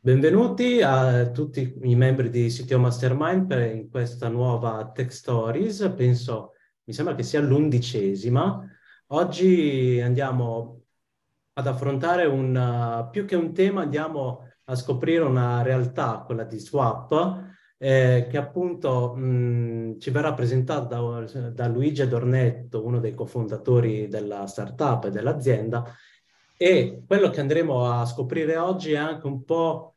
Benvenuti a tutti i membri di CTO Mastermind in questa nuova Tech Stories. Penso, mi sembra che sia l'11ª. Oggi andiamo ad affrontare più che un tema, andiamo a scoprire una realtà, quella di Zwap, che appunto ci verrà presentata da Luigi Adornetto, uno dei cofondatori della startup e dell'azienda. E quello che andremo a scoprire oggi è anche un po'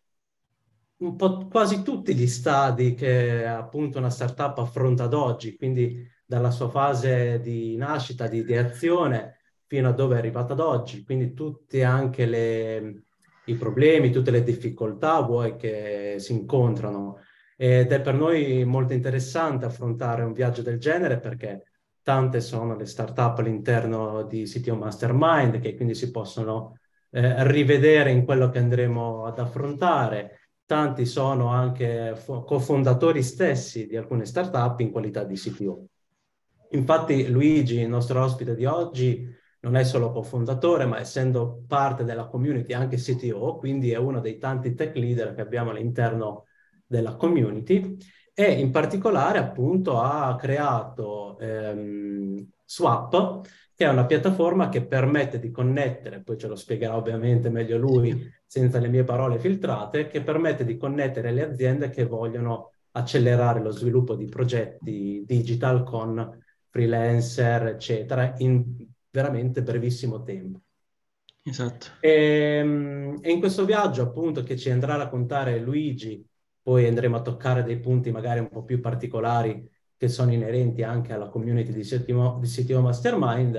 quasi tutti gli stadi che appunto una startup affronta ad oggi, quindi dalla sua fase di nascita, di ideazione, fino a dove è arrivata ad oggi, quindi tutti anche i problemi, tutte le difficoltà che si incontrano. Ed è per noi molto interessante affrontare un viaggio del genere, perché tante sono le startup all'interno di CTO Mastermind, che quindi si possono rivedere in quello che andremo ad affrontare. Tanti sono anche cofondatori stessi di alcune startup in qualità di CTO. Infatti Luigi, il nostro ospite di oggi, non è solo cofondatore, ma essendo parte della community anche CTO, quindi è uno dei tanti tech leader che abbiamo all'interno della community, e in particolare appunto ha creato Zwap, che è una piattaforma che permette di connettere, poi ce lo spiegherà ovviamente meglio lui, senza le mie parole filtrate, che permette di connettere le aziende che vogliono accelerare lo sviluppo di progetti digital con freelancer, eccetera, in veramente brevissimo tempo. Esatto. E in questo viaggio appunto che ci andrà a raccontare Luigi, poi andremo a toccare dei punti magari un po' più particolari che sono inerenti anche alla community di CTO Mastermind,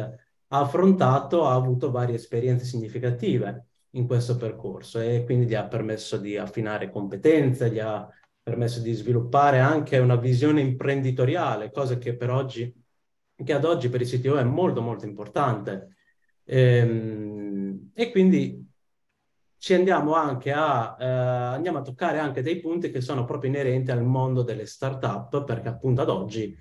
ha affrontato, ha avuto varie esperienze significative in questo percorso e quindi gli ha permesso di affinare competenze, gli ha permesso di sviluppare anche una visione imprenditoriale, cosa che ad oggi per i CTO è molto molto importante. E quindi ci andiamo anche andiamo a toccare anche dei punti che sono proprio inerenti al mondo delle startup, perché appunto ad oggi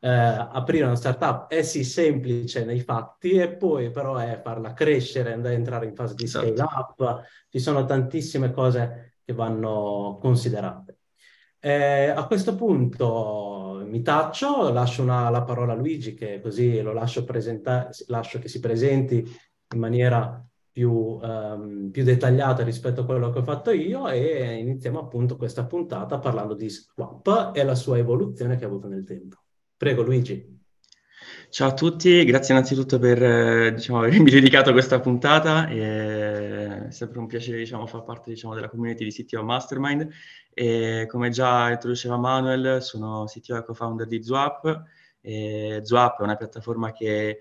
aprire una startup è sì semplice nei fatti, e poi però è farla crescere, andare a entrare in fase di scale up, ci sono tantissime cose che vanno considerate. A questo punto mi taccio, lascio la parola a Luigi, che così lo lascio presentare, lascio che si presenti in maniera più dettagliata rispetto a quello che ho fatto io, e iniziamo appunto questa puntata parlando di Zwap e la sua evoluzione che ha avuto nel tempo. Prego Luigi. Ciao a tutti, grazie innanzitutto per avermi dedicato questa puntata, è sempre un piacere far parte della community di CTO Mastermind, e come già introduceva Manuel sono CTO e co-founder di Zwap. Zwap è una piattaforma che,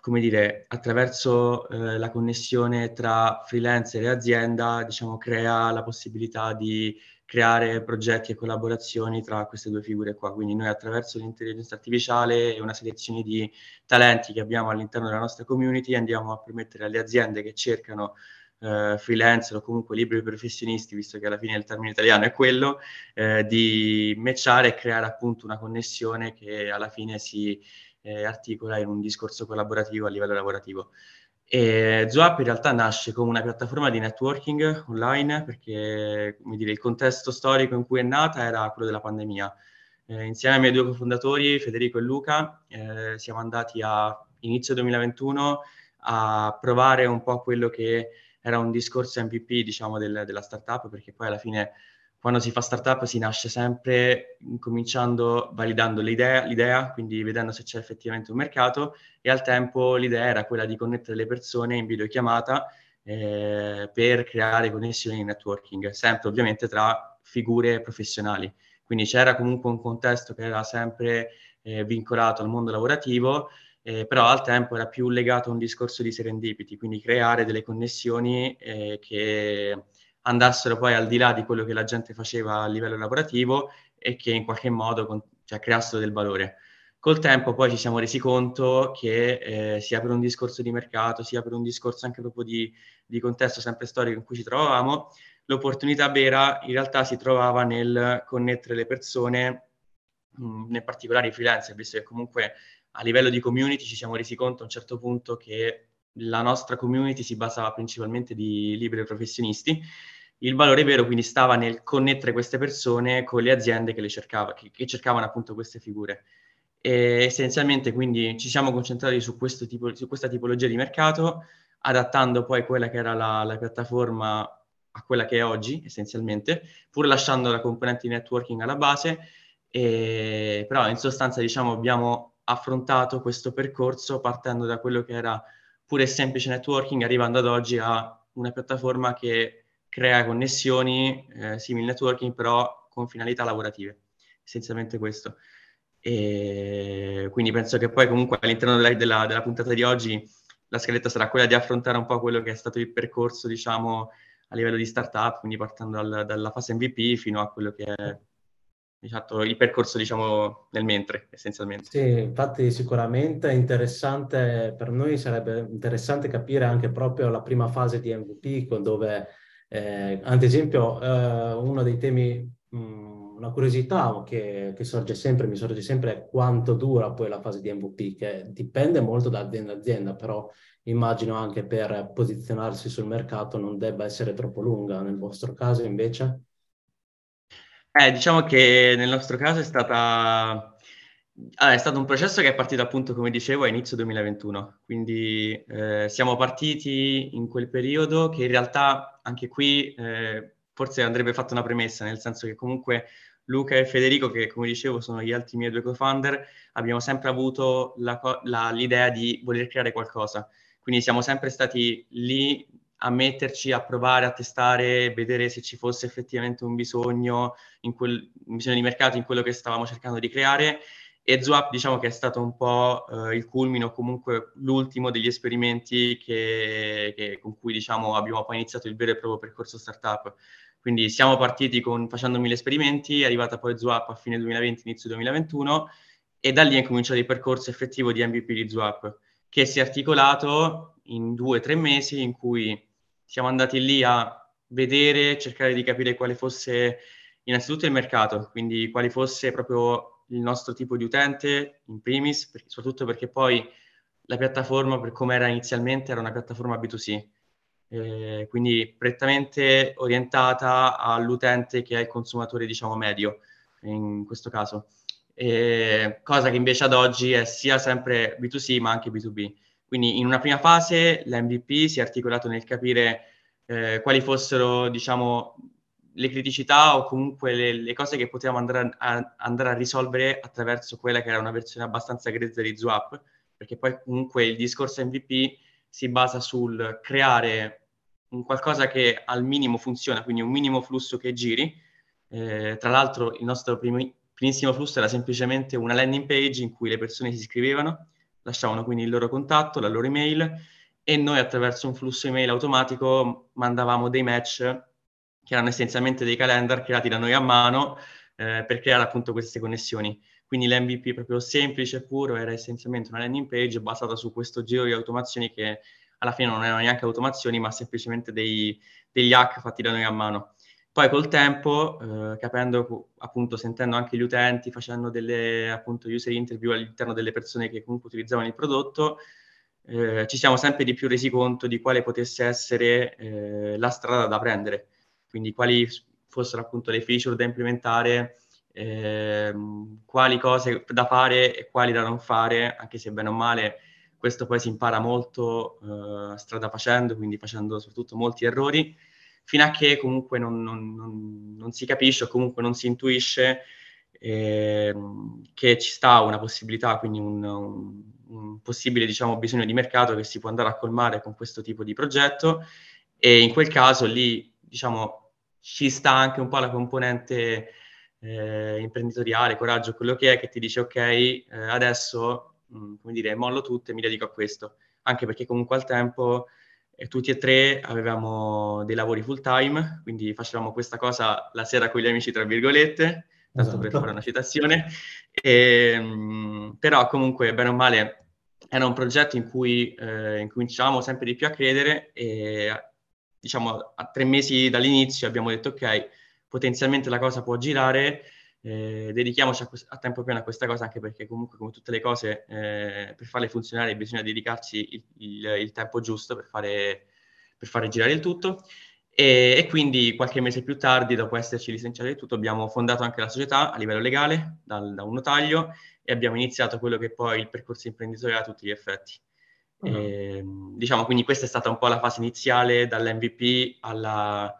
come dire, attraverso la connessione tra freelancer e azienda, crea la possibilità di creare progetti e collaborazioni tra queste due figure qua. Quindi noi, attraverso l'intelligenza artificiale e una selezione di talenti che abbiamo all'interno della nostra community, andiamo a permettere alle aziende che cercano freelancer o comunque liberi professionisti, visto che alla fine il termine italiano è quello, di matchare e creare appunto una connessione che alla fine si articola in un discorso collaborativo a livello lavorativo. E Zwap in realtà nasce come una piattaforma di networking online, perché il contesto storico in cui è nata era quello della pandemia. Insieme ai miei due cofondatori Federico e Luca siamo andati a inizio 2021 a provare un po' quello che era un discorso MVP della startup, perché poi alla fine quando si fa startup si nasce sempre cominciando validando l'idea, quindi vedendo se c'è effettivamente un mercato, e al tempo l'idea era quella di connettere le persone in videochiamata per creare connessioni di networking, sempre ovviamente tra figure professionali. Quindi c'era comunque un contesto che era sempre vincolato al mondo lavorativo, però al tempo era più legato a un discorso di serendipity, quindi creare delle connessioni che andassero poi al di là di quello che la gente faceva a livello lavorativo e che in qualche modo creassero del valore. Col tempo poi ci siamo resi conto che sia per un discorso di mercato, sia per un discorso anche proprio di contesto sempre storico in cui ci trovavamo, l'opportunità vera in realtà si trovava nel connettere le persone, nel particolare i freelancer, visto che comunque a livello di community ci siamo resi conto a un certo punto che la nostra community si basava principalmente di liberi professionisti, Il valore vero quindi stava nel connettere queste persone con le aziende che le cercava, che cercavano appunto queste figure. E essenzialmente quindi ci siamo concentrati su questo tipo, su questa tipologia di mercato, adattando poi quella che era la piattaforma a quella che è oggi essenzialmente, pur lasciando la componente di networking alla base, però in sostanza diciamo abbiamo affrontato questo percorso partendo da quello che era pure semplice networking, arrivando ad oggi a una piattaforma che crea connessioni, simil networking, però con finalità lavorative, essenzialmente questo. E quindi penso che poi comunque all'interno della puntata di oggi la scaletta sarà quella di affrontare un po' quello che è stato il percorso, diciamo, a livello di startup, quindi partendo dalla fase MVP fino a quello che è diciamo, il percorso, diciamo, nel mentre, essenzialmente. Sì, infatti sicuramente è interessante, per noi sarebbe interessante capire anche proprio la prima fase di MVP, dove, ad esempio, uno dei temi... una curiosità che mi sorge sempre è quanto dura poi la fase di MVP, che dipende molto da azienda a azienda, però immagino anche per posizionarsi sul mercato non debba essere troppo lunga. Nel vostro caso invece? Diciamo che nel nostro caso è stato un processo che è partito appunto, come dicevo, a inizio 2021, quindi siamo partiti in quel periodo che in realtà anche qui forse andrebbe fatta una premessa, nel senso che comunque Luca e Federico, che come dicevo sono gli altri miei due co-founder, abbiamo sempre avuto l'idea di voler creare qualcosa. Quindi siamo sempre stati lì a metterci, a provare, a testare, vedere se ci fosse effettivamente un bisogno, un bisogno di mercato in quello che stavamo cercando di creare. E Zwap diciamo che è stato un po' il culmine, comunque l'ultimo degli esperimenti con cui diciamo abbiamo poi iniziato il vero e proprio percorso startup. Quindi siamo partiti facendo 1000 esperimenti, è arrivata poi Zwap a fine 2020, inizio 2021, e da lì è cominciato il percorso effettivo di MVP di Zwap, che si è articolato in 2-3 mesi in cui siamo andati lì a vedere, cercare di capire quale fosse innanzitutto il mercato, quindi quale fosse proprio il nostro tipo di utente in primis, soprattutto perché poi la piattaforma, per come era inizialmente, era una piattaforma B2C. Quindi prettamente orientata all'utente che è il consumatore, diciamo, medio in questo caso, cosa che invece ad oggi è sia sempre B2C ma anche B2B. Quindi in una prima fase l'MVP si è articolato nel capire quali fossero, diciamo, le criticità o comunque le cose che potevamo andare a risolvere attraverso quella che era una versione abbastanza grezza di Zwap, perché poi comunque il discorso MVP si basa sul creare un qualcosa che al minimo funziona, quindi un minimo flusso che giri. Tra l'altro il nostro primissimo flusso era semplicemente una landing page in cui le persone si iscrivevano, lasciavano quindi il loro contatto, la loro email, e noi attraverso un flusso email automatico mandavamo dei match che erano essenzialmente dei calendar creati da noi a mano per creare appunto queste connessioni. Quindi l'MVP proprio semplice e puro era essenzialmente una landing page basata su questo giro di automazioni che alla fine non erano neanche automazioni, ma semplicemente degli hack fatti da noi a mano. Poi col tempo, capendo appunto, sentendo anche gli utenti, facendo delle appunto user interview all'interno delle persone che comunque utilizzavano il prodotto, ci siamo sempre di più resi conto di quale potesse essere la strada da prendere, quindi quali fossero appunto le feature da implementare, quali cose da fare e quali da non fare, anche se bene o male questo poi si impara molto strada facendo, quindi facendo soprattutto molti errori, fino a che comunque non si capisce o comunque non si intuisce che ci sta una possibilità, quindi un possibile, diciamo, bisogno di mercato che si può andare a colmare con questo tipo di progetto. E in quel caso lì, diciamo, ci sta anche un po' la componente imprenditoriale, coraggio, quello che è, che ti dice ok, adesso come dire, mollo tutto e mi dedico a questo, anche perché comunque al tempo tutti e tre avevamo dei lavori full time, quindi facevamo questa cosa la sera con gli amici, tra virgolette, tanto per fare una citazione, però comunque bene o male era un progetto in cui incominciavamo sempre di più a credere, e diciamo a 3 mesi dall'inizio abbiamo detto ok, potenzialmente la cosa può girare, dedichiamoci a tempo pieno a questa cosa, anche perché comunque come tutte le cose per farle funzionare bisogna dedicarci il tempo giusto per fare girare il tutto. E quindi qualche mese più tardi, dopo esserci licenziati e tutto, abbiamo fondato anche la società a livello legale, da un notaio, e abbiamo iniziato quello che poi è il percorso imprenditoriale a tutti gli effetti. Uh-huh. E, diciamo, quindi questa è stata un po' la fase iniziale, dall'MVP alla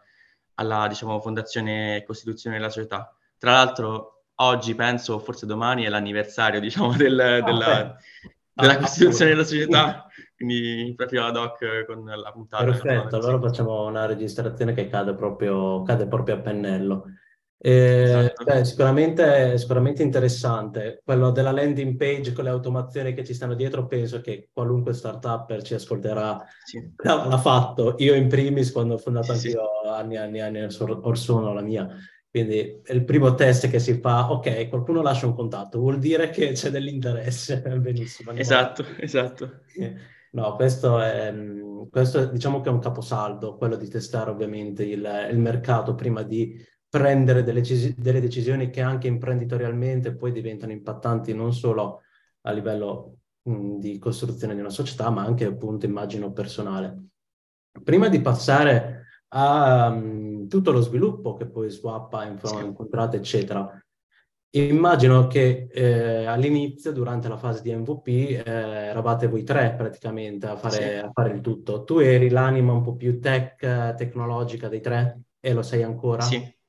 diciamo, fondazione e costituzione della società. Tra l'altro oggi, penso, forse domani, è l'anniversario, diciamo, della costituzione della società, quindi proprio ad hoc con la puntata. Perfetto, allora facciamo una registrazione che cade proprio a pennello. Esatto. Beh, sicuramente interessante. Quello della landing page con le automazioni che ci stanno dietro, penso che qualunque startupper ci ascolterà, sì, l'ha fatto. Io in primis, quando ho fondato anch'io anni or sono la mia. Quindi il primo test che si fa, ok, qualcuno lascia un contatto, vuol dire che c'è dell'interesse, benissimo. Esatto. No, questo diciamo che è un caposaldo, quello di testare ovviamente il mercato prima di prendere delle decisioni che anche imprenditorialmente poi diventano impattanti non solo a livello di costruzione di una società, ma anche appunto immagino personale. Prima di passare a tutto lo sviluppo che poi Zwap ha incontrato, eccetera. Immagino che all'inizio, durante la fase di MVP, eravate voi tre praticamente a fare il tutto. Tu eri l'anima un po' più tecnologica dei tre e lo sei ancora? Sì.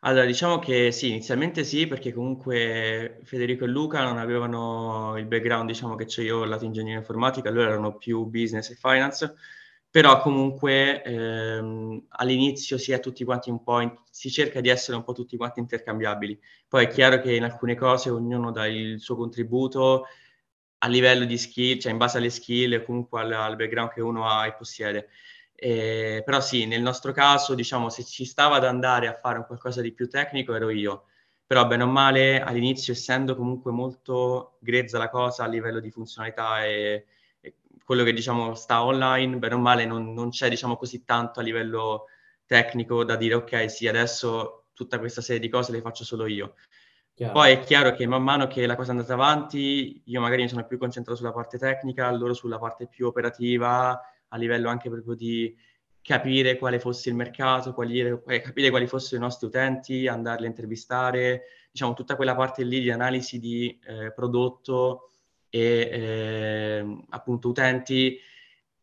Allora, diciamo che sì, inizialmente sì, perché comunque Federico e Luca non avevano il background, diciamo, che c'è io, lato ingegneria informatica, loro erano più business e finance. Però comunque all'inizio si è tutti quanti un po', si cerca di essere un po' tutti quanti intercambiabili. Poi è chiaro che in alcune cose ognuno dà il suo contributo a livello di skill, cioè in base alle skill e comunque al background che uno ha e possiede. Però sì, nel nostro caso, diciamo, se ci stava ad andare a fare un qualcosa di più tecnico ero io. Però bene o male all'inizio, essendo comunque molto grezza la cosa a livello di funzionalità e quello che, diciamo, sta online, bene o male non c'è, diciamo, così tanto a livello tecnico da dire ok, sì, adesso tutta questa serie di cose le faccio solo io. Chiaro. Poi è chiaro che man mano che la cosa è andata avanti, io magari mi sono più concentrato sulla parte tecnica, loro sulla parte più operativa, a livello anche proprio di capire quale fosse il mercato, capire quali fossero i nostri utenti, andarli a intervistare, diciamo tutta quella parte lì di analisi di prodotto e appunto utenti.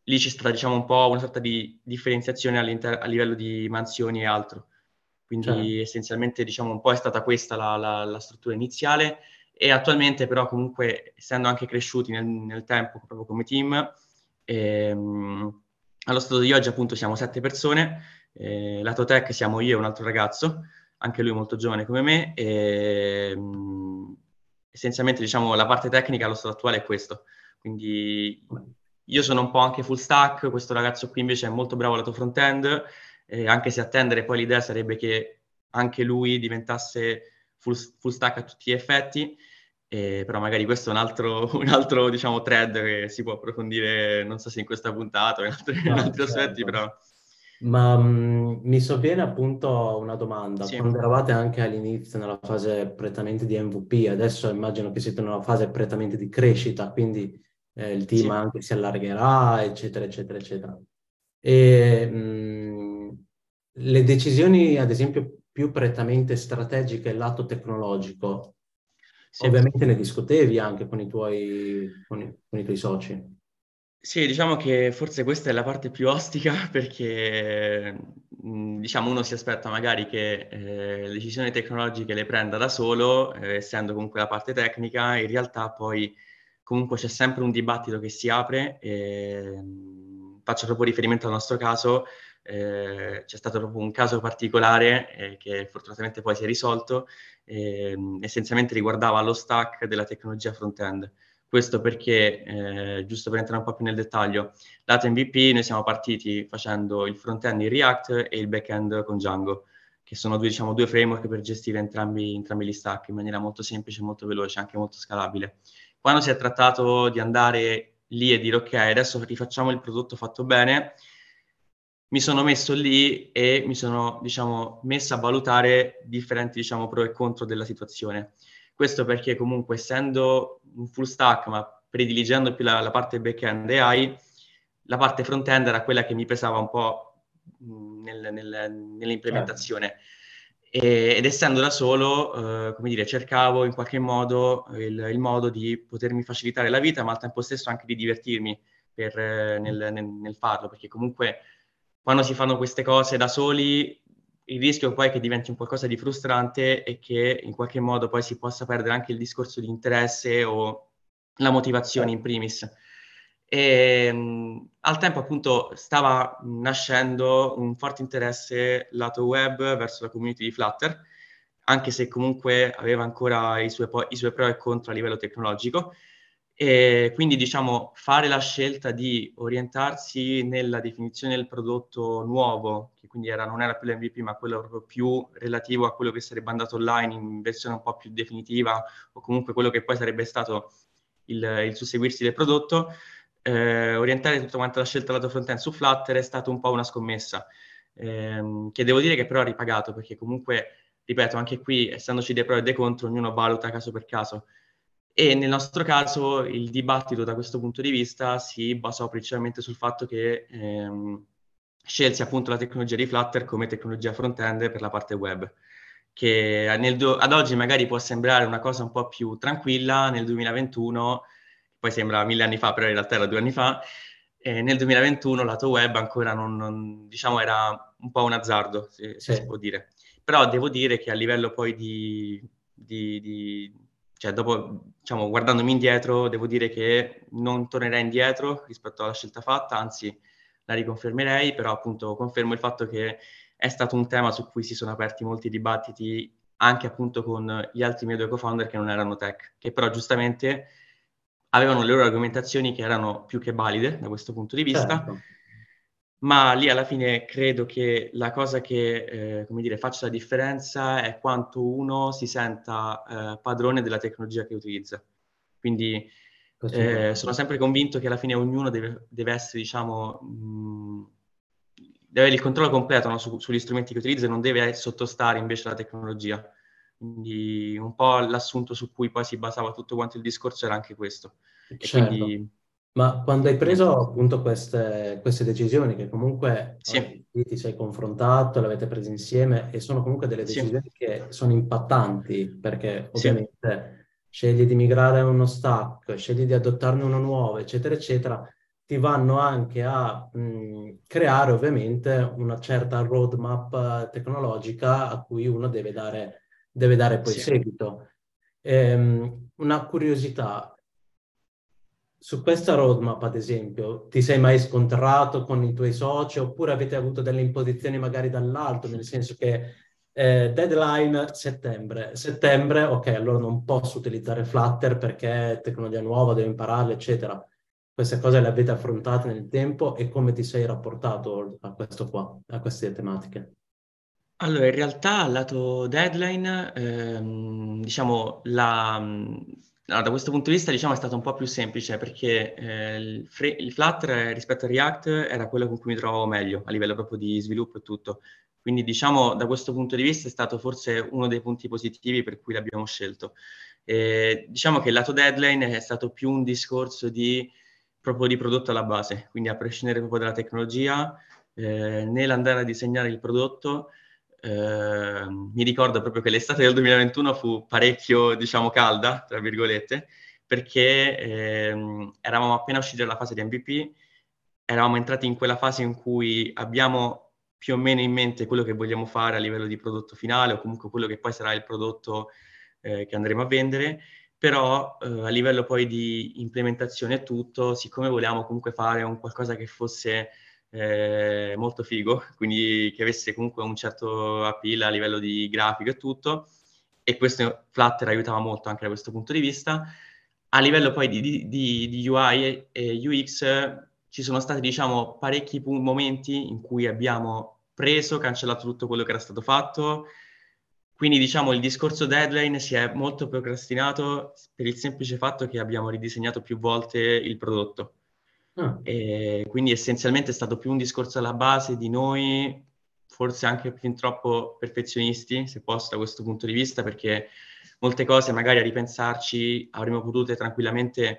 Lì ci sta, diciamo, un po' una sorta di differenziazione a livello di mansioni e altro, quindi certo. Essenzialmente, diciamo, un po' è stata questa la struttura iniziale, e attualmente però comunque, essendo anche cresciuti nel tempo proprio come team, allo stato di oggi appunto siamo 7 persone, lato tech siamo io e un altro ragazzo, anche lui molto giovane come me, essenzialmente, diciamo, la parte tecnica allo stato attuale è questo. Quindi io sono un po' anche full stack, questo ragazzo qui invece è molto bravo lato front-end, anche se attendere poi l'idea sarebbe che anche lui diventasse full stack a tutti gli effetti, però magari questo è un altro diciamo, thread che si può approfondire, non so se in questa puntata o in altri certo. aspetti, però... Ma mi sovviene appunto una domanda, sì. Quando eravate anche all'inizio nella fase prettamente di MVP, adesso immagino che siete nella fase prettamente di crescita, quindi il team sì. anche si allargherà, eccetera. E le decisioni, ad esempio, più prettamente strategiche lato tecnologico, sì. ovviamente ne discutevi anche con i tuoi soci? Sì, diciamo che forse questa è la parte più ostica, perché diciamo uno si aspetta magari che le decisioni tecnologiche le prenda da solo, essendo comunque la parte tecnica. In realtà poi comunque c'è sempre un dibattito che si apre, faccio proprio riferimento al nostro caso, c'è stato proprio un caso particolare che fortunatamente poi si è risolto, essenzialmente riguardava lo stack della tecnologia front-end. Questo perché, giusto per entrare un po' più nel dettaglio, lato MVP noi siamo partiti facendo il front-end in React e il back-end con Django, che sono due framework per gestire entrambi gli stack in maniera molto semplice, molto veloce, anche molto scalabile. Quando si è trattato di andare lì e dire ok, adesso rifacciamo il prodotto fatto bene, mi sono messo lì e mi sono, diciamo, messo a valutare differenti, diciamo, pro e contro della situazione. Questo perché comunque, essendo un full stack, ma prediligendo più la parte back-end AI, la parte front-end era quella che mi pesava un po' nell'implementazione. Ed essendo da solo, come dire, cercavo in qualche modo il modo di potermi facilitare la vita, ma al tempo stesso anche di divertirmi nel farlo, perché comunque quando si fanno queste cose da soli il rischio poi è che diventi un qualcosa di frustrante e che in qualche modo poi si possa perdere anche il discorso di interesse o la motivazione in primis. E al tempo appunto stava nascendo un forte interesse lato web verso la community di Flutter, anche se comunque aveva ancora i suoi pro e contro a livello tecnologico, e quindi diciamo fare la scelta di orientarsi nella definizione del prodotto nuovo, che quindi non era più l'MVP ma quello proprio più relativo a quello che sarebbe andato online in versione un po' più definitiva, o comunque quello che poi sarebbe stato il susseguirsi del prodotto. Orientare tutta quanta la scelta lato front-end su Flutter è stata un po' una scommessa, che devo dire che però ha ripagato, perché comunque, ripeto, anche qui essendoci dei pro e dei contro, ognuno valuta caso per caso, e nel nostro caso il dibattito da questo punto di vista si basò principalmente sul fatto che scelsi appunto la tecnologia di Flutter come tecnologia front-end per la parte web, che ad oggi magari può sembrare una cosa un po' più tranquilla, nel 2021 poi sembra 1000 anni fa, però in realtà era 2 anni fa, nel 2021 lato web ancora non diciamo, era un po' un azzardo, se si può dire. Però devo dire che a livello poi cioè dopo, diciamo, guardandomi indietro, devo dire che non tornerei indietro rispetto alla scelta fatta, anzi la riconfermerei, però appunto confermo il fatto che è stato un tema su cui si sono aperti molti dibattiti, anche appunto con gli altri miei 2 co-founder che non erano tech, che però giustamente avevano le loro argomentazioni che erano più che valide da questo punto di vista, certo. Ma lì alla fine credo che la cosa che, come dire, faccia la differenza è quanto uno si senta padrone della tecnologia che utilizza. Quindi sono sempre convinto che alla fine ognuno deve essere, diciamo, deve avere il controllo completo, no, sugli strumenti che utilizza, e non deve sottostare invece alla tecnologia. Quindi un po' l'assunto su cui poi si basava tutto quanto il discorso era anche questo. Certo. E quindi... Ma quando hai preso appunto queste decisioni, che comunque sì, ti sei confrontato, le avete prese insieme, e sono comunque delle decisioni sì, che sono impattanti, perché ovviamente sì, scegli di migrare a uno stack, scegli di adottarne uno nuovo, eccetera, eccetera, ti vanno anche a creare ovviamente una certa roadmap tecnologica a cui uno deve dare poi sì, seguito. Una curiosità, su questa roadmap ad esempio, ti sei mai scontrato con i tuoi soci, oppure avete avuto delle imposizioni magari dall'alto, nel senso che deadline settembre, ok, allora non posso utilizzare Flutter perché è tecnologia nuova, devo impararla, eccetera. Queste cose le avete affrontate nel tempo, e come ti sei rapportato a questo qua, a queste tematiche? Allora, in realtà al lato deadline, diciamo, da questo punto di vista, diciamo, è stato un po' più semplice, perché il Flutter rispetto a React era quello con cui mi trovavo meglio a livello proprio di sviluppo e tutto. Quindi, diciamo, da questo punto di vista è stato forse uno dei punti positivi per cui l'abbiamo scelto. Diciamo che il lato deadline è stato più un discorso proprio di prodotto alla base, quindi a prescindere proprio dalla tecnologia, nell'andare a disegnare il prodotto. Mi ricordo proprio che l'estate del 2021 fu parecchio, diciamo, calda, tra virgolette, perché eravamo appena usciti dalla fase di MVP, eravamo entrati in quella fase in cui abbiamo più o meno in mente quello che vogliamo fare a livello di prodotto finale, o comunque quello che poi sarà il prodotto che andremo a vendere, però a livello poi di implementazione e tutto, siccome volevamo comunque fare un qualcosa che fosse molto figo, quindi che avesse comunque un certo appeal a livello di grafico e tutto, e questo Flutter aiutava molto anche da questo punto di vista. A livello poi di UI e UX ci sono stati, diciamo, parecchi momenti in cui abbiamo cancellato tutto quello che era stato fatto, quindi diciamo il discorso deadline si è molto procrastinato per il semplice fatto che abbiamo ridisegnato più volte il prodotto. E quindi essenzialmente è stato più un discorso alla base di noi, forse anche fin troppo perfezionisti, se posso, da questo punto di vista, perché molte cose magari a ripensarci avremmo potuto tranquillamente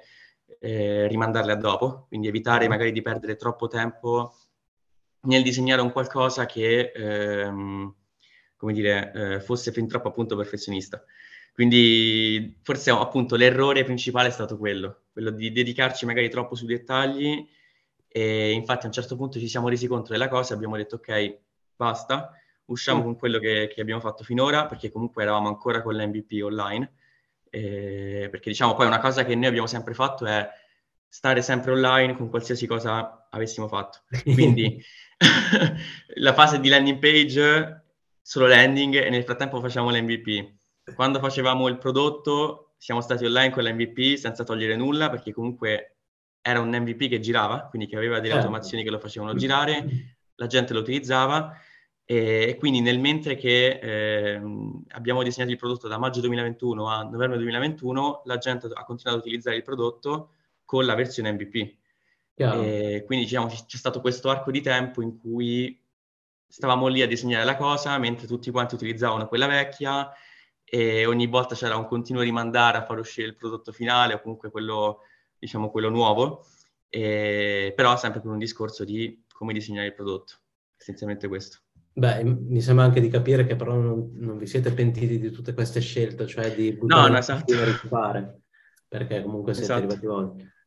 rimandarle a dopo, quindi evitare magari di perdere troppo tempo nel disegnare un qualcosa che, come dire, fosse fin troppo appunto perfezionista. Quindi forse appunto l'errore principale è stato quello di dedicarci magari troppo sui dettagli, e infatti a un certo punto ci siamo resi conto della cosa e abbiamo detto ok, basta, usciamo con quello che abbiamo fatto finora, perché comunque eravamo ancora con l'MVP online, perché diciamo poi una cosa che noi abbiamo sempre fatto è stare sempre online con qualsiasi cosa avessimo fatto, quindi la fase di landing page, solo landing, e nel frattempo facciamo l'MVP. Quando facevamo il prodotto siamo stati online con l'MVP senza togliere nulla, perché comunque era un MVP che girava, quindi che aveva delle automazioni che lo facevano girare, la gente lo utilizzava, e quindi nel mentre che abbiamo disegnato il prodotto da maggio 2021 a novembre 2021, la gente ha continuato a utilizzare il prodotto con la versione MVP. E quindi diciamo, c'è stato questo arco di tempo in cui stavamo lì a disegnare la cosa mentre tutti quanti utilizzavano quella vecchia, e ogni volta c'era un continuo rimandare a far uscire il prodotto finale, o comunque quello, diciamo, quello nuovo, però sempre per un discorso di come disegnare il prodotto, essenzialmente questo. Beh, mi sembra anche di capire che però non vi siete pentiti di tutte queste scelte, cioè di buttare fare, perché comunque siete arrivati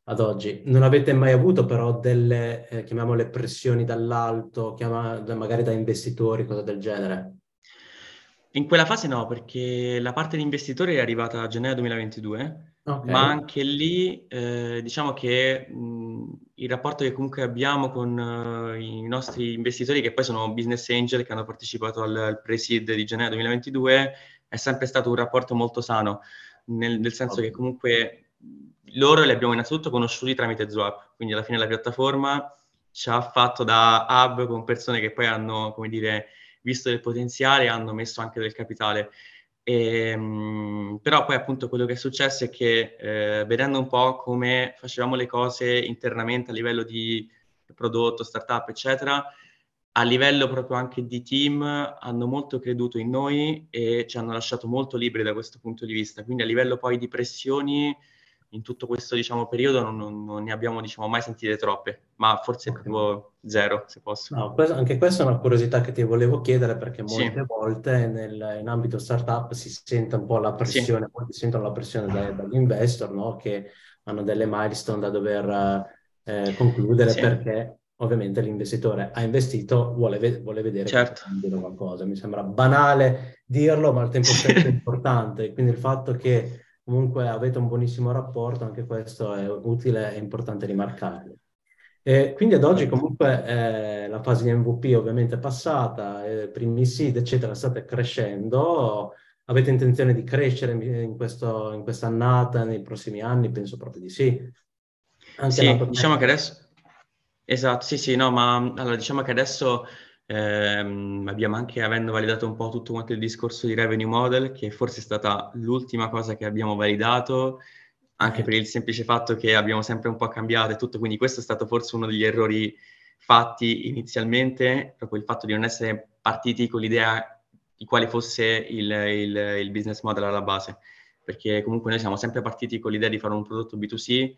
ad oggi. Non avete mai avuto però delle, chiamiamole pressioni dall'alto, magari da investitori, cosa del genere? In quella fase no, perché la parte di investitori è arrivata a gennaio 2022, ma anche lì diciamo che il rapporto che comunque abbiamo con i nostri investitori, che poi sono business angel che hanno partecipato al pre-seed di gennaio 2022, è sempre stato un rapporto molto sano, nel senso che comunque loro li abbiamo innanzitutto conosciuti tramite Zwap, quindi alla fine la piattaforma ci ha fatto da hub con persone che poi hanno, come dire, visto del potenziale, hanno messo anche del capitale. Però poi appunto quello che è successo è che vedendo un po' come facevamo le cose internamente a livello di prodotto, startup, eccetera, a livello proprio anche di team hanno molto creduto in noi e ci hanno lasciato molto liberi da questo punto di vista. Quindi a livello poi di pressioni in tutto questo, diciamo, periodo non ne abbiamo, diciamo, mai sentite troppe, ma forse proprio zero, se posso. No, anche questa è una curiosità che ti volevo chiedere, perché molte volte in ambito startup si sente un po' la pressione, molti sentono la pressione dagli investor, no? Che hanno delle milestone da dover concludere, perché ovviamente l'investitore ha investito, vuole vedere qualcosa. Mi sembra banale dirlo, ma al tempo stesso è importante, quindi il fatto che comunque avete un buonissimo rapporto, anche questo è utile e importante rimarcarlo. Quindi ad oggi comunque la fase di MVP ovviamente è passata, primi seed eccetera, state crescendo, avete intenzione di crescere in quest'annata, nei prossimi anni? Penso proprio di sì. Anche diciamo che adesso... Esatto, diciamo che adesso abbiamo anche, avendo validato un po' tutto quanto il discorso di revenue model, che forse è stata l'ultima cosa che abbiamo validato, anche per il semplice fatto che abbiamo sempre un po' cambiato e tutto, quindi questo è stato forse uno degli errori fatti inizialmente, proprio il fatto di non essere partiti con l'idea di quale fosse il business model alla base, perché comunque noi siamo sempre partiti con l'idea di fare un prodotto B2C,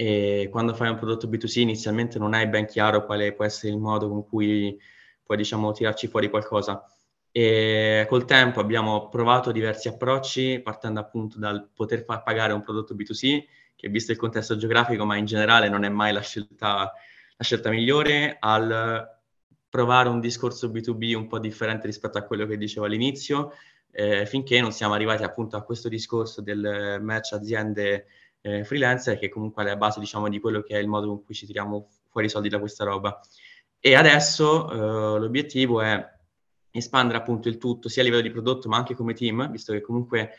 e quando fai un prodotto B2C inizialmente non hai ben chiaro quale può essere il modo con cui puoi, diciamo, tirarci fuori qualcosa. E col tempo abbiamo provato diversi approcci, partendo appunto dal poter far pagare un prodotto B2C, che visto il contesto geografico, ma in generale non è mai la scelta migliore, al provare un discorso B2B un po' differente rispetto a quello che dicevo all'inizio, finché non siamo arrivati appunto a questo discorso del match aziende freelancer, che comunque è la base, diciamo, di quello che è il modo con cui ci tiriamo fuori i soldi da questa roba. E adesso l'obiettivo è espandere appunto il tutto sia a livello di prodotto ma anche come team, visto che comunque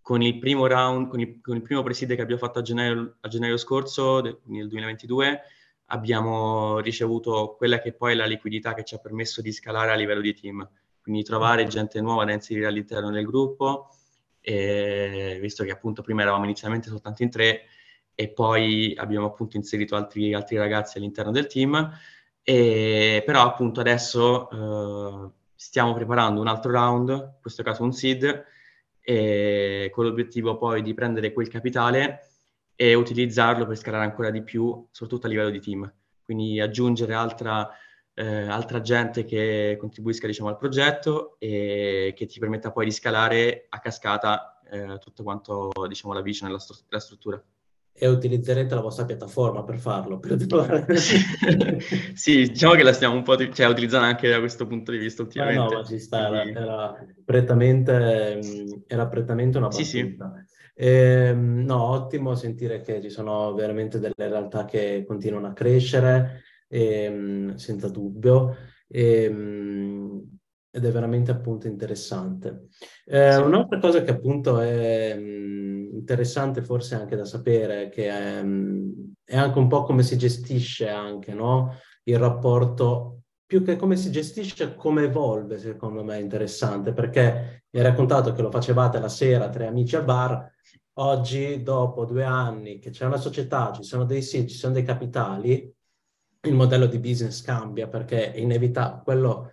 con il primo round, con il primo preside che abbiamo fatto a gennaio scorso, nel 2022, abbiamo ricevuto quella che poi è la liquidità che ci ha permesso di scalare a livello di team, quindi trovare gente nuova da inserire all'interno del gruppo, e visto che appunto prima eravamo inizialmente soltanto in 3 e poi abbiamo appunto inserito altri ragazzi all'interno del team, e però appunto adesso stiamo preparando un altro round, in questo caso un seed, e con l'obiettivo poi di prendere quel capitale e utilizzarlo per scalare ancora di più, soprattutto a livello di team. Quindi aggiungere altra altra gente che contribuisca, diciamo, al progetto e che ti permetta poi di scalare a cascata tutto quanto, diciamo, la vision e la struttura. E utilizzerete la vostra piattaforma per farlo, per Sì, diciamo che la stiamo un po' utilizzando anche da questo punto di vista ultimamente. Ma no, ma ci sta, era prettamente una partita. Sì, sì. No, ottimo sentire che ci sono veramente delle realtà che continuano a crescere, senza dubbio, ed è veramente appunto interessante. Sì. Un'altra cosa che appunto è interessante forse anche da sapere, che è anche un po' come si gestisce anche, no? Il rapporto, più che come si gestisce, come evolve, secondo me è interessante, perché mi hai raccontato che lo facevate la sera, 3 amici al bar. Oggi, dopo 2 anni, che c'è una società, ci sono dei siti, ci sono dei capitali, il modello di business cambia, perché è inevitabile, quello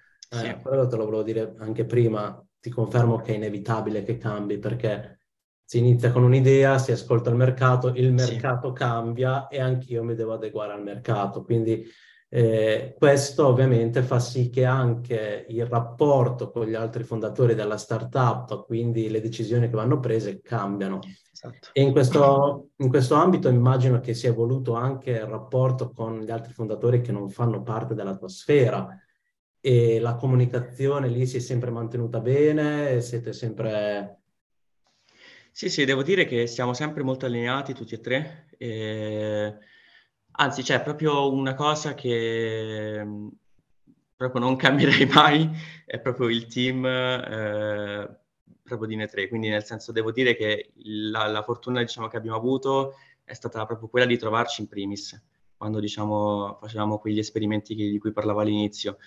te lo volevo dire anche prima, ti confermo che è inevitabile che cambi, perché si inizia con un'idea, si ascolta il mercato cambia e anch'io mi devo adeguare al mercato. Quindi questo ovviamente fa sì che anche il rapporto con gli altri fondatori della startup, quindi le decisioni che vanno prese, cambiano. Esatto. E in questo ambito immagino che sia evoluto anche il rapporto con gli altri fondatori che non fanno parte della tua sfera. E la comunicazione lì si è sempre mantenuta bene? Siete sempre... Sì, devo dire che siamo sempre molto allineati tutti e 3, anzi c'è proprio una cosa che proprio non cambierei mai, è proprio il team proprio di noi 3, quindi nel senso devo dire che la fortuna, diciamo, che abbiamo avuto è stata proprio quella di trovarci in primis, quando, diciamo, facevamo quegli esperimenti di cui parlavo all'inizio,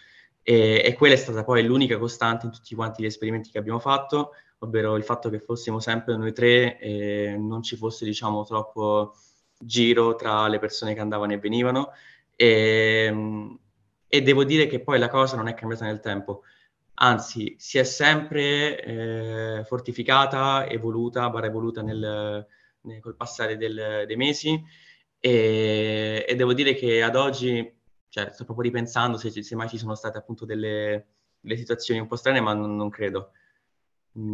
e quella è stata poi l'unica costante in tutti quanti gli esperimenti che abbiamo fatto, ovvero il fatto che fossimo sempre noi 3 e non ci fosse, diciamo, troppo giro tra le persone che andavano e venivano, e devo dire che poi la cosa non è cambiata nel tempo, anzi si è sempre fortificata, evoluta col passare dei mesi, e devo dire che ad oggi, cioè, sto proprio ripensando se mai ci sono state appunto delle situazioni un po' strane, ma non credo.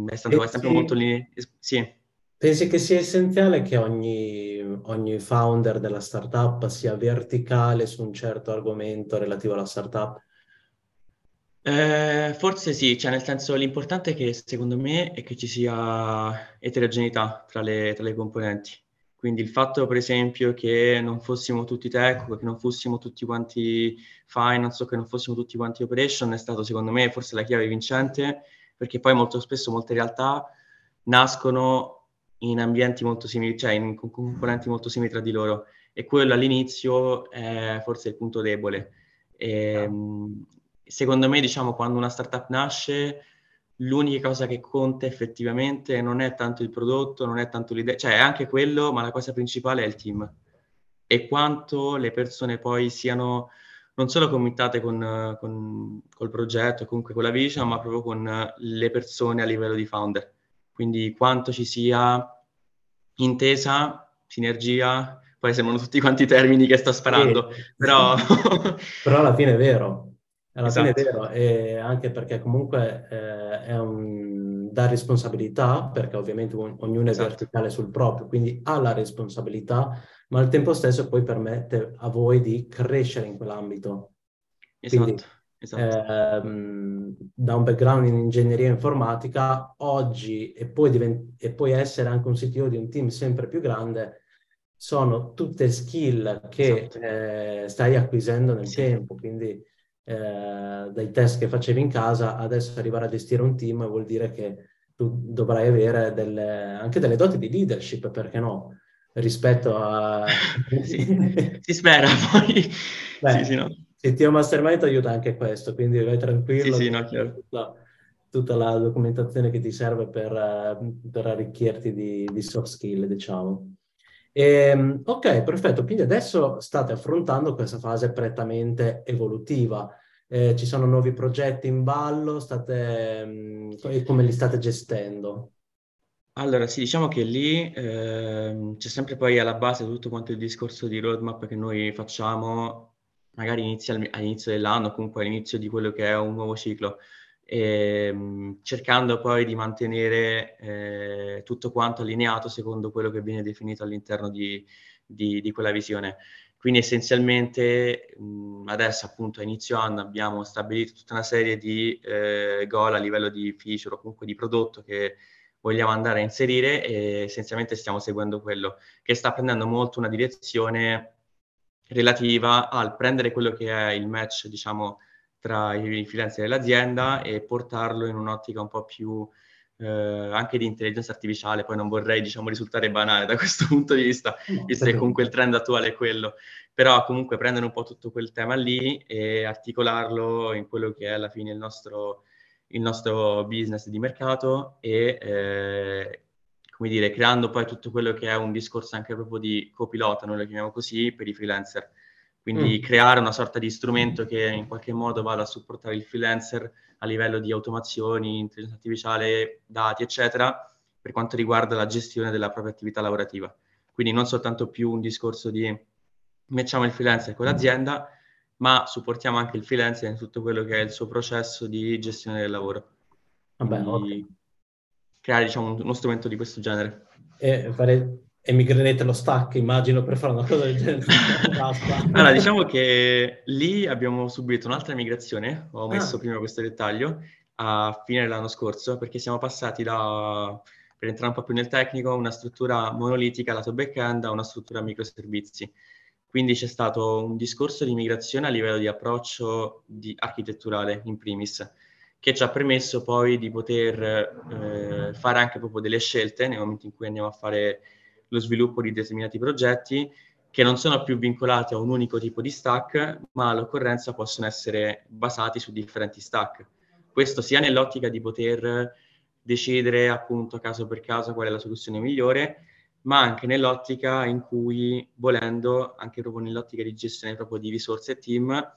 È sempre molto lì. Sì. Pensi che sia essenziale che ogni founder della startup sia verticale su un certo argomento relativo alla startup? Forse sì, cioè nel senso l'importante è che, secondo me, è che ci sia eterogeneità tra le componenti. Quindi il fatto, per esempio, che non fossimo tutti tech, che non fossimo tutti quanti finance, che non fossimo tutti quanti operation, è stato, secondo me, forse la chiave vincente, perché poi molto spesso molte realtà nascono in ambienti molto simili, cioè in componenti molto simili tra di loro, e quello all'inizio è forse il punto debole. Secondo me, diciamo, quando una startup nasce, l'unica cosa che conta effettivamente non è tanto il prodotto, non è tanto l'idea, cioè è anche quello, ma la cosa principale è il team, e quanto le persone poi siano... non solo committate col progetto, comunque con la vision, ma proprio con le persone a livello di founder. Quindi quanto ci sia intesa, sinergia, poi sembrano tutti quanti termini che sto sparando, però alla fine è vero, fine è vero, e anche perché comunque è dà responsabilità, perché ovviamente ognuno è verticale sul proprio, quindi ha la responsabilità, ma al tempo stesso poi permette a voi di crescere in quell'ambito. Quindi, da un background in ingegneria informatica, oggi, e poi essere anche un CTO di un team sempre più grande, sono tutte skill che stai acquisendo nel tempo, quindi dai test che facevi in casa, adesso arrivare a gestire un team vuol dire che tu dovrai avere anche delle doti di leadership, perché no? Rispetto a... si spera, poi... Il CTO Mastermind aiuta anche questo, quindi vai tranquillo. Tutta la documentazione che ti serve per arricchirti di soft skill, diciamo. Ok, perfetto. Quindi adesso state affrontando questa fase prettamente evolutiva. Ci sono nuovi progetti in ballo, come li state gestendo? Allora, sì, diciamo che lì c'è sempre poi alla base tutto quanto il discorso di roadmap che noi facciamo magari all'inizio dell'anno, comunque all'inizio di quello che è un nuovo ciclo, cercando poi di mantenere tutto quanto allineato secondo quello che viene definito all'interno di quella visione. Quindi essenzialmente adesso appunto a inizio anno abbiamo stabilito tutta una serie di goal a livello di feature o comunque di prodotto che vogliamo andare a inserire, e essenzialmente stiamo seguendo quello, che sta prendendo molto una direzione relativa al prendere quello che è il match, diciamo, tra i freelancer dell'azienda e portarlo in un'ottica un po' più anche di intelligenza artificiale. Poi non vorrei, diciamo, risultare banale da questo punto di vista, visto che comunque il trend attuale è quello, però comunque prendere un po' tutto quel tema lì e articolarlo in quello che è alla fine il nostro business di mercato e come dire, creando poi tutto quello che è un discorso anche proprio di copilota, noi lo chiamiamo così, per i freelancer. Quindi creare una sorta di strumento che in qualche modo vada a supportare il freelancer a livello di automazioni, intelligenza artificiale, dati, eccetera, per quanto riguarda la gestione della propria attività lavorativa. Quindi non soltanto più un discorso di matchiamo il freelancer con l'azienda, ma supportiamo anche il freelancer in tutto quello che è il suo processo di gestione del lavoro. Vabbè, okay. Creare, diciamo, uno strumento di questo genere. E mi credete lo stack, immagino, per fare una cosa del genere. Allora, diciamo che lì abbiamo subito un'altra migrazione, ho messo prima questo dettaglio, a fine dell'anno scorso, perché siamo passati da, per entrare un po' più nel tecnico, una struttura monolitica lato back-end a una struttura microservizi. Quindi c'è stato un discorso di migrazione a livello di approccio architetturale, in primis, che ci ha permesso poi di poter fare anche proprio delle scelte nei momenti in cui andiamo a fare lo sviluppo di determinati progetti, che non sono più vincolati a un unico tipo di stack, ma all'occorrenza possono essere basati su differenti stack. Questo sia nell'ottica di poter decidere appunto caso per caso qual è la soluzione migliore, ma anche nell'ottica in cui, volendo, anche proprio nell'ottica di gestione proprio di risorse e team,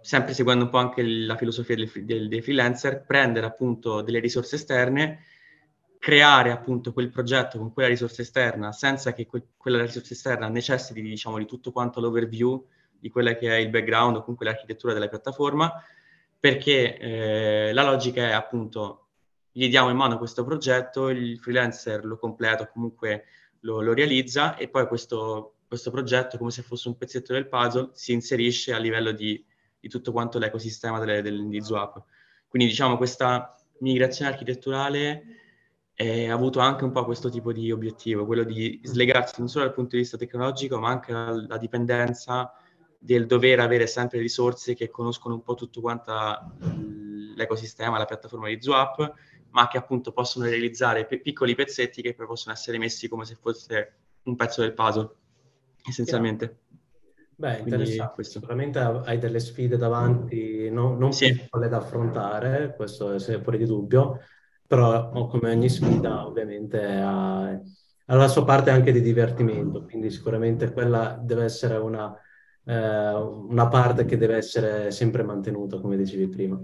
sempre seguendo un po' anche la filosofia dei freelancer, prendere appunto delle risorse esterne, creare appunto quel progetto con quella risorsa esterna senza che quella risorsa esterna necessiti, diciamo, di tutto quanto l'overview di quella che è il background o comunque l'architettura della piattaforma, perché la logica è appunto gli diamo in mano questo progetto, il freelancer lo completa o comunque lo realizza, e poi questo progetto, come se fosse un pezzetto del puzzle, si inserisce a livello di tutto quanto l'ecosistema di Zwap. Quindi, diciamo, questa migrazione architetturale ha avuto anche un po' questo tipo di obiettivo, quello di slegarsi non solo dal punto di vista tecnologico, ma anche la dipendenza del dover avere sempre risorse che conoscono un po' tutto quanta l'ecosistema, la piattaforma di Zwap, ma che appunto possono realizzare piccoli pezzetti che poi possono essere messi come se fosse un pezzo del puzzle, essenzialmente. Beh, interessante, sicuramente hai delle sfide davanti, no? Non piccole da affrontare, questo è fuori di dubbio, però come ogni sfida ovviamente ha la sua parte anche di divertimento, quindi sicuramente quella deve essere una parte che deve essere sempre mantenuta, come dicevi prima.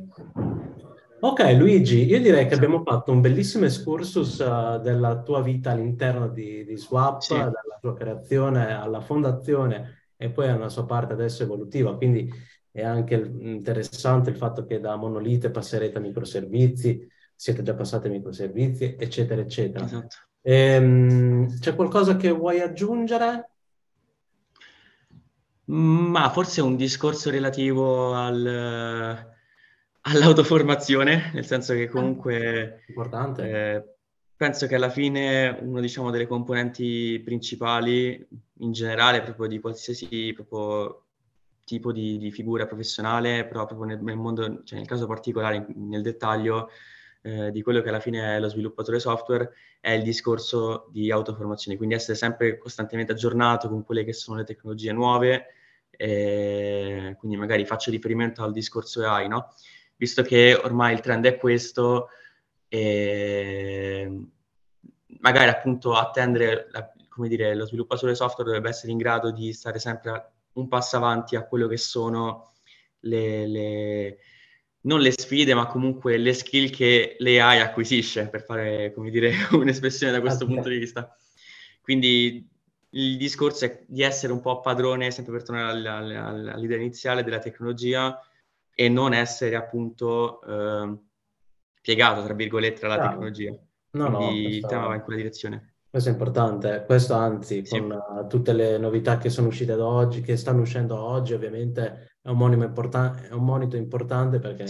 Ok Luigi, io direi che abbiamo fatto un bellissimo excursus della tua vita all'interno di Zwap, dalla tua creazione alla fondazione e poi alla sua parte adesso evolutiva, quindi è anche interessante il fatto che da monolite passerete a microservizi, siete già passati ai microservizi, eccetera, eccetera. Esatto. C'è qualcosa che vuoi aggiungere? Ma forse un discorso relativo all'autoformazione, nel senso che comunque importante. Penso che alla fine uno, diciamo, delle componenti principali in generale, proprio di qualsiasi proprio tipo di figura professionale, però proprio nel mondo, cioè nel caso particolare, nel dettaglio, di quello che alla fine è lo sviluppatore software, è il discorso di autoformazione, quindi essere sempre costantemente aggiornato con quelle che sono le tecnologie nuove, quindi magari faccio riferimento al discorso AI, no? Visto che ormai il trend è questo, magari appunto attendere, come dire, lo sviluppatore software dovrebbe essere in grado di stare sempre un passo avanti a quello che sono le non le sfide, ma comunque le skill che l'AI acquisisce, per fare, come dire, un'espressione da questo punto di vista. Quindi il discorso è di essere un po' padrone, sempre per tornare all'idea iniziale della tecnologia, e non essere appunto piegato, tra virgolette, alla tecnologia. Quindi il tema va in quella direzione. Questo è importante, questo anzi, sì, con tutte le novità che sono uscite da oggi, che stanno uscendo oggi, ovviamente è un monito importante, perché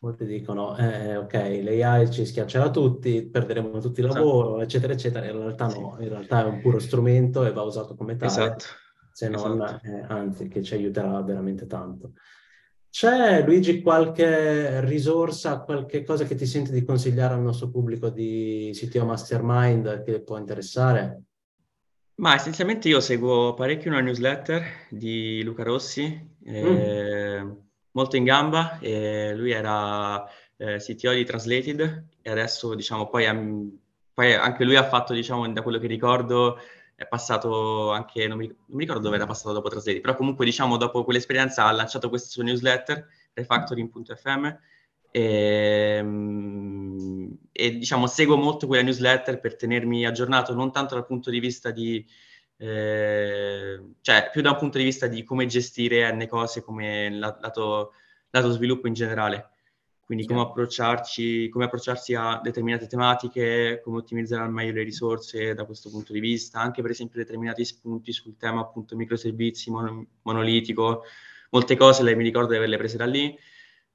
molti dicono, ok, l'AI ci schiaccerà tutti, perderemo tutti il lavoro, eccetera, eccetera. In realtà no, in realtà è un puro strumento e va usato come tale, se non, anzi, che ci aiuterà veramente tanto. C'è, Luigi, qualche risorsa, qualche cosa che ti senti di consigliare al nostro pubblico di CTO Mastermind che può interessare? Ma essenzialmente io seguo parecchio una newsletter di Luca Rossi, molto in gamba, lui era CTO di Translated e adesso, diciamo, poi anche lui ha fatto, diciamo, da quello che ricordo, è passato anche, non mi ricordo dove era passato dopo Translated, però comunque, diciamo, dopo quell'esperienza ha lanciato questa sua newsletter, refactoring.fm, e diciamo seguo molto quella newsletter per tenermi aggiornato, non tanto dal punto di vista di, cioè più da un punto di vista di come gestire le cose, come lato sviluppo in generale. Quindi come approcciarsi a determinate tematiche, come ottimizzare al meglio le risorse da questo punto di vista, anche per esempio determinati spunti sul tema appunto microservizi, monolitico, molte cose mi ricordo di averle prese da lì,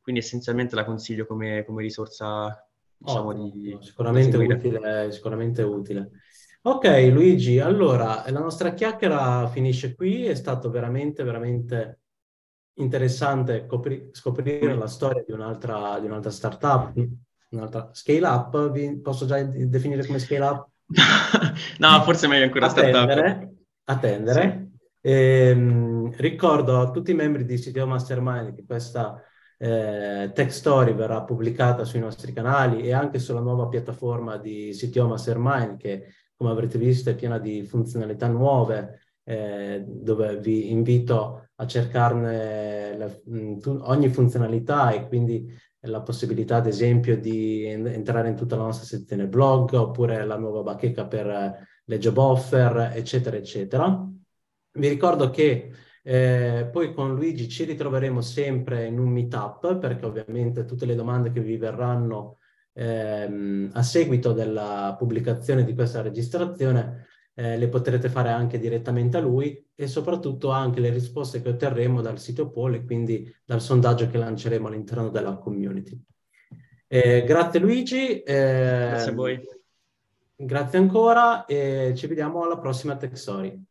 quindi essenzialmente la consiglio come risorsa, diciamo, sicuramente utile. Ok Luigi, allora la nostra chiacchiera finisce qui, è stato veramente interessante scoprire la storia di un'altra startup, un'altra scale up. Posso già definire come scale up? No, forse è meglio ancora attendere. Sì. Ricordo a tutti i membri di CTO Mastermind che questa Tech Story verrà pubblicata sui nostri canali e anche sulla nuova piattaforma di CTO Mastermind che, come avrete visto, è piena di funzionalità nuove, dove vi invito a cercarne ogni funzionalità e quindi la possibilità, ad esempio, di entrare in tutta la nostra sezione blog, oppure la nuova bacheca per le job offer, eccetera, eccetera. Vi ricordo che poi con Luigi ci ritroveremo sempre in un meetup, perché ovviamente tutte le domande che vi verranno a seguito della pubblicazione di questa registrazione le potrete fare anche direttamente a lui, e soprattutto anche le risposte che otterremo dal sito poll e quindi dal sondaggio che lanceremo all'interno della community. Grazie Luigi. Grazie a voi. Grazie ancora e ci vediamo alla prossima Tech Story.